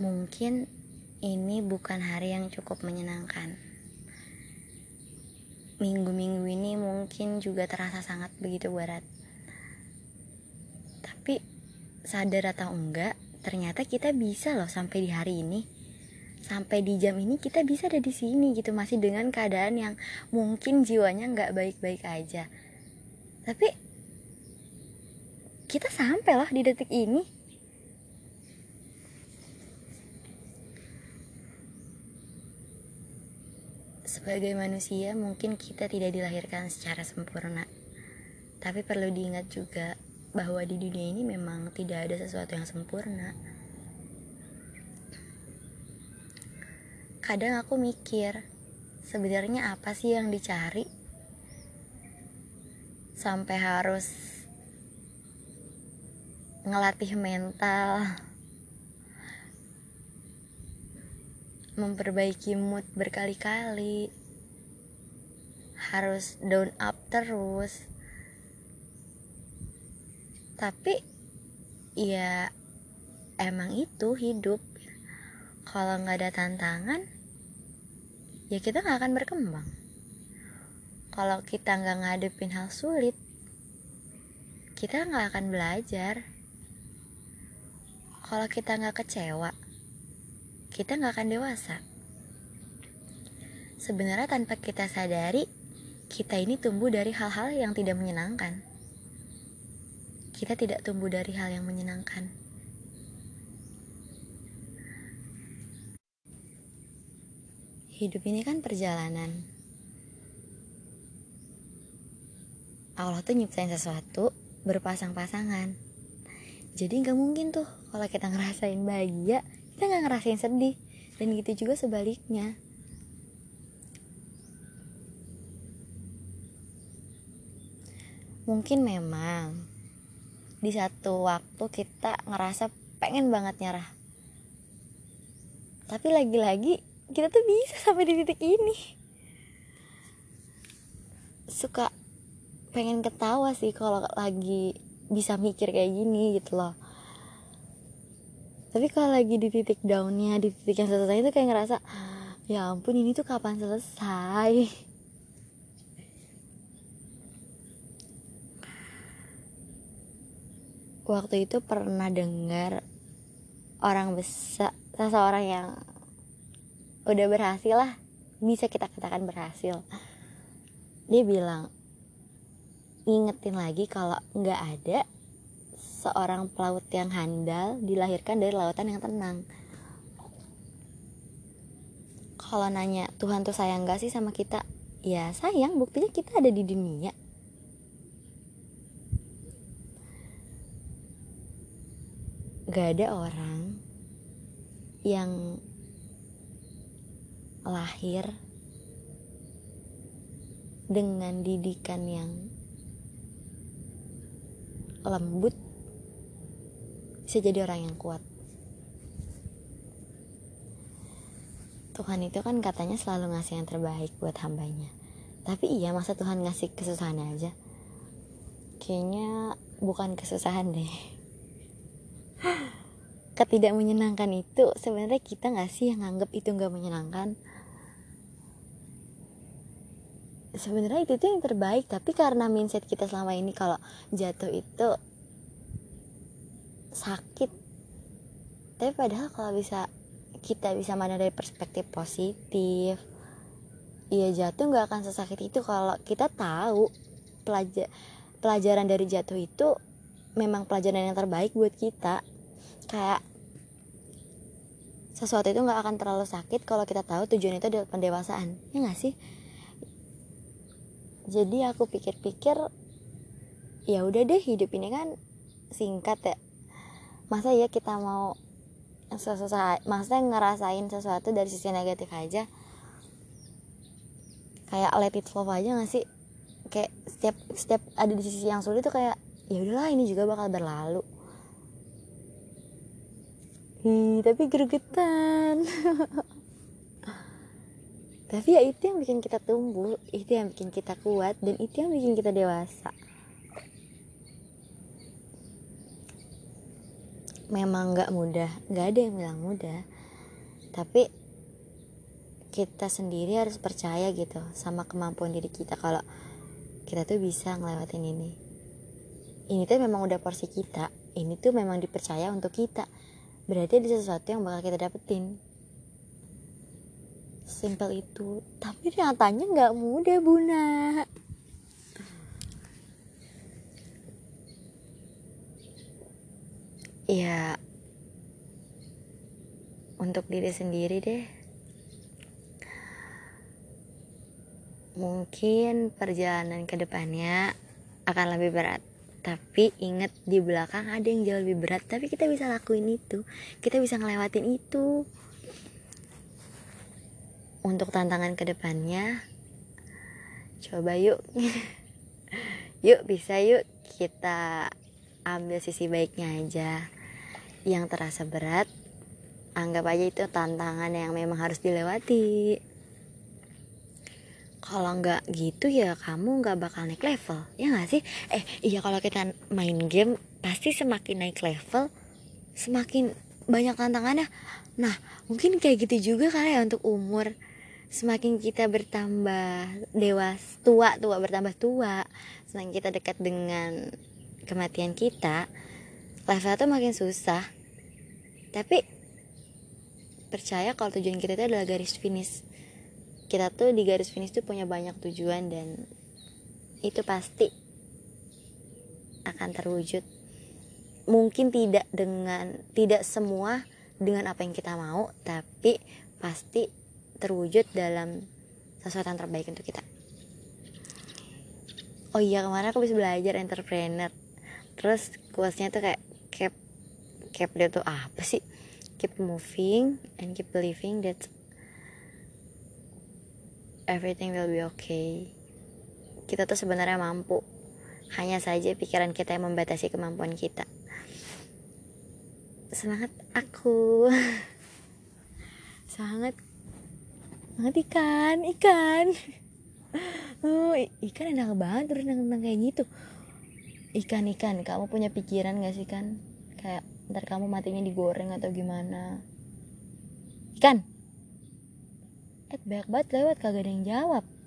Mungkin ini bukan hari yang cukup menyenangkan. Minggu-minggu ini mungkin juga terasa sangat begitu berat. Tapi sadar atau enggak, ternyata kita bisa loh sampai di hari ini. Sampai di jam ini kita bisa ada di sini gitu, masih dengan keadaan yang mungkin jiwanya enggak baik-baik aja. Tapi kita sampai loh di detik ini. Sebagai manusia mungkin kita tidak dilahirkan secara sempurna. Tapi perlu diingat juga bahwa di dunia ini memang tidak ada sesuatu yang sempurna. Kadang aku mikir, sebenarnya apa sih yang dicari? Sampai harus ngelatih mental, memperbaiki mood berkali-kali, harus down up terus. Tapi ya emang itu hidup. Kalau gak ada tantangan, ya kita gak akan berkembang. Kalau kita gak ngadepin hal sulit, kita gak akan belajar. Kalau kita gak kecewa, kita gak akan dewasa. Sebenarnya tanpa kita sadari, kita ini tumbuh dari hal-hal yang tidak menyenangkan. Kita tidak tumbuh dari hal yang menyenangkan. Hidup ini kan perjalanan. Allah tuh nyiptain sesuatu berpasang-pasangan. Jadi gak mungkin tuh kalau kita ngerasain bahagia, kita gak ngerasain sedih. Dan gitu juga sebaliknya. Mungkin memang di satu waktu kita ngerasa pengen banget nyerah. Tapi lagi-lagi kita tuh bisa sampai di titik ini. Suka pengen ketawa sih kalau lagi bisa mikir kayak gini gitu loh. Tapi kalau lagi di titik downnya, di titik yang selesai itu kayak ngerasa, ya ampun ini tuh kapan selesai. Waktu itu pernah dengar orang besar, seseorang yang udah berhasil lah, bisa kita katakan berhasil. Dia bilang, ngingetin lagi kalau gak ada seorang pelaut yang handal dilahirkan dari lautan yang tenang. Kalau nanya, Tuhan tuh sayang gak sih sama kita? Ya sayang, buktinya kita ada di dunia. Gak ada orang yang lahir dengan didikan yang lembut bisa jadi orang yang kuat. Tuhan itu kan katanya selalu ngasih yang terbaik buat hambanya. Tapi iya, masa Tuhan ngasih kesusahan aja? Kayaknya bukan kesusahan deh. Ketidak menyenangkan itu sebenarnya kita nggak sih yang nganggep itu nggak menyenangkan? Sebenarnya itu yang terbaik, tapi karena mindset kita selama ini kalau jatuh itu sakit. Tapi padahal kalau bisa kita bisa mandang dari perspektif positif, ya jatuh nggak akan sesakit itu kalau kita tahu pelajaran dari jatuh itu memang pelajaran yang terbaik buat kita. Kayak sesuatu itu gak akan terlalu sakit kalau kita tahu tujuan itu adalah pendewasaan. Ya gak sih? Jadi aku pikir-pikir, ya udah deh, hidup ini kan singkat ya. Masa ya kita mau masa ngerasain sesuatu dari sisi negatif aja? Kayak let it flow aja gak sih? Kayak setiap ada di sisi yang sulit tuh kayak, ya udahlah ini juga bakal berlalu. Tapi gregetan. Tapi ya itu yang bikin kita tumbuh, itu yang bikin kita kuat, dan itu yang bikin kita dewasa. memang gak mudah, gak ada yang bilang mudah, tapi kita sendiri harus percaya gitu sama kemampuan diri kita kalau kita tuh bisa ngelewatin ini. Ini tuh memang udah porsi kita, ini tuh memang dipercaya untuk kita, berarti ada sesuatu yang bakal kita dapetin. Simpel itu, tapi nyatanya gak mudah, Buna. Ya, untuk diri sendiri deh. Mungkin perjalanan ke depannya akan lebih berat, tapi ingat di belakang ada yang jauh lebih berat, tapi kita bisa lakuin itu, kita bisa ngelewatin itu. Untuk tantangan ke depannya, coba yuk yuk bisa yuk kita ambil sisi baiknya aja. Yang terasa berat, anggap aja itu tantangan yang memang harus dilewati. Kalau nggak gitu ya kamu nggak bakal naik level, ya nggak sih? Iya, kalau kita main game pasti semakin naik level, semakin banyak tantangannya. Nah, mungkin kayak gitu juga kali ya untuk umur. Semakin kita bertambah dewasa, tua bertambah tua, semakin kita dekat dengan kematian kita, level tuh makin susah. Tapi percaya kalau tujuan kita itu adalah garis finish. Kita tuh di garis finish tuh punya banyak tujuan dan itu pasti akan terwujud. Mungkin tidak semua dengan apa yang kita mau, tapi pasti terwujud dalam sesuatu yang terbaik untuk kita. Oh iya, kemarin aku bisa belajar entrepreneur. Terus kuasnya tuh kayak keep dia tuh apa sih? Keep moving and keep believing that everything will be okay. Kita tuh sebenarnya mampu, hanya saja pikiran kita yang membatasi kemampuan kita. Semangat aku. Sangat banget ikan. Oh, ikan enak banget terus nang kayak gitu. Ikan, kamu punya pikiran gak sih kan? Kayak ntar kamu matinya digoreng atau gimana. Ikan. Banyak banget lewat kagak ada yang jawab.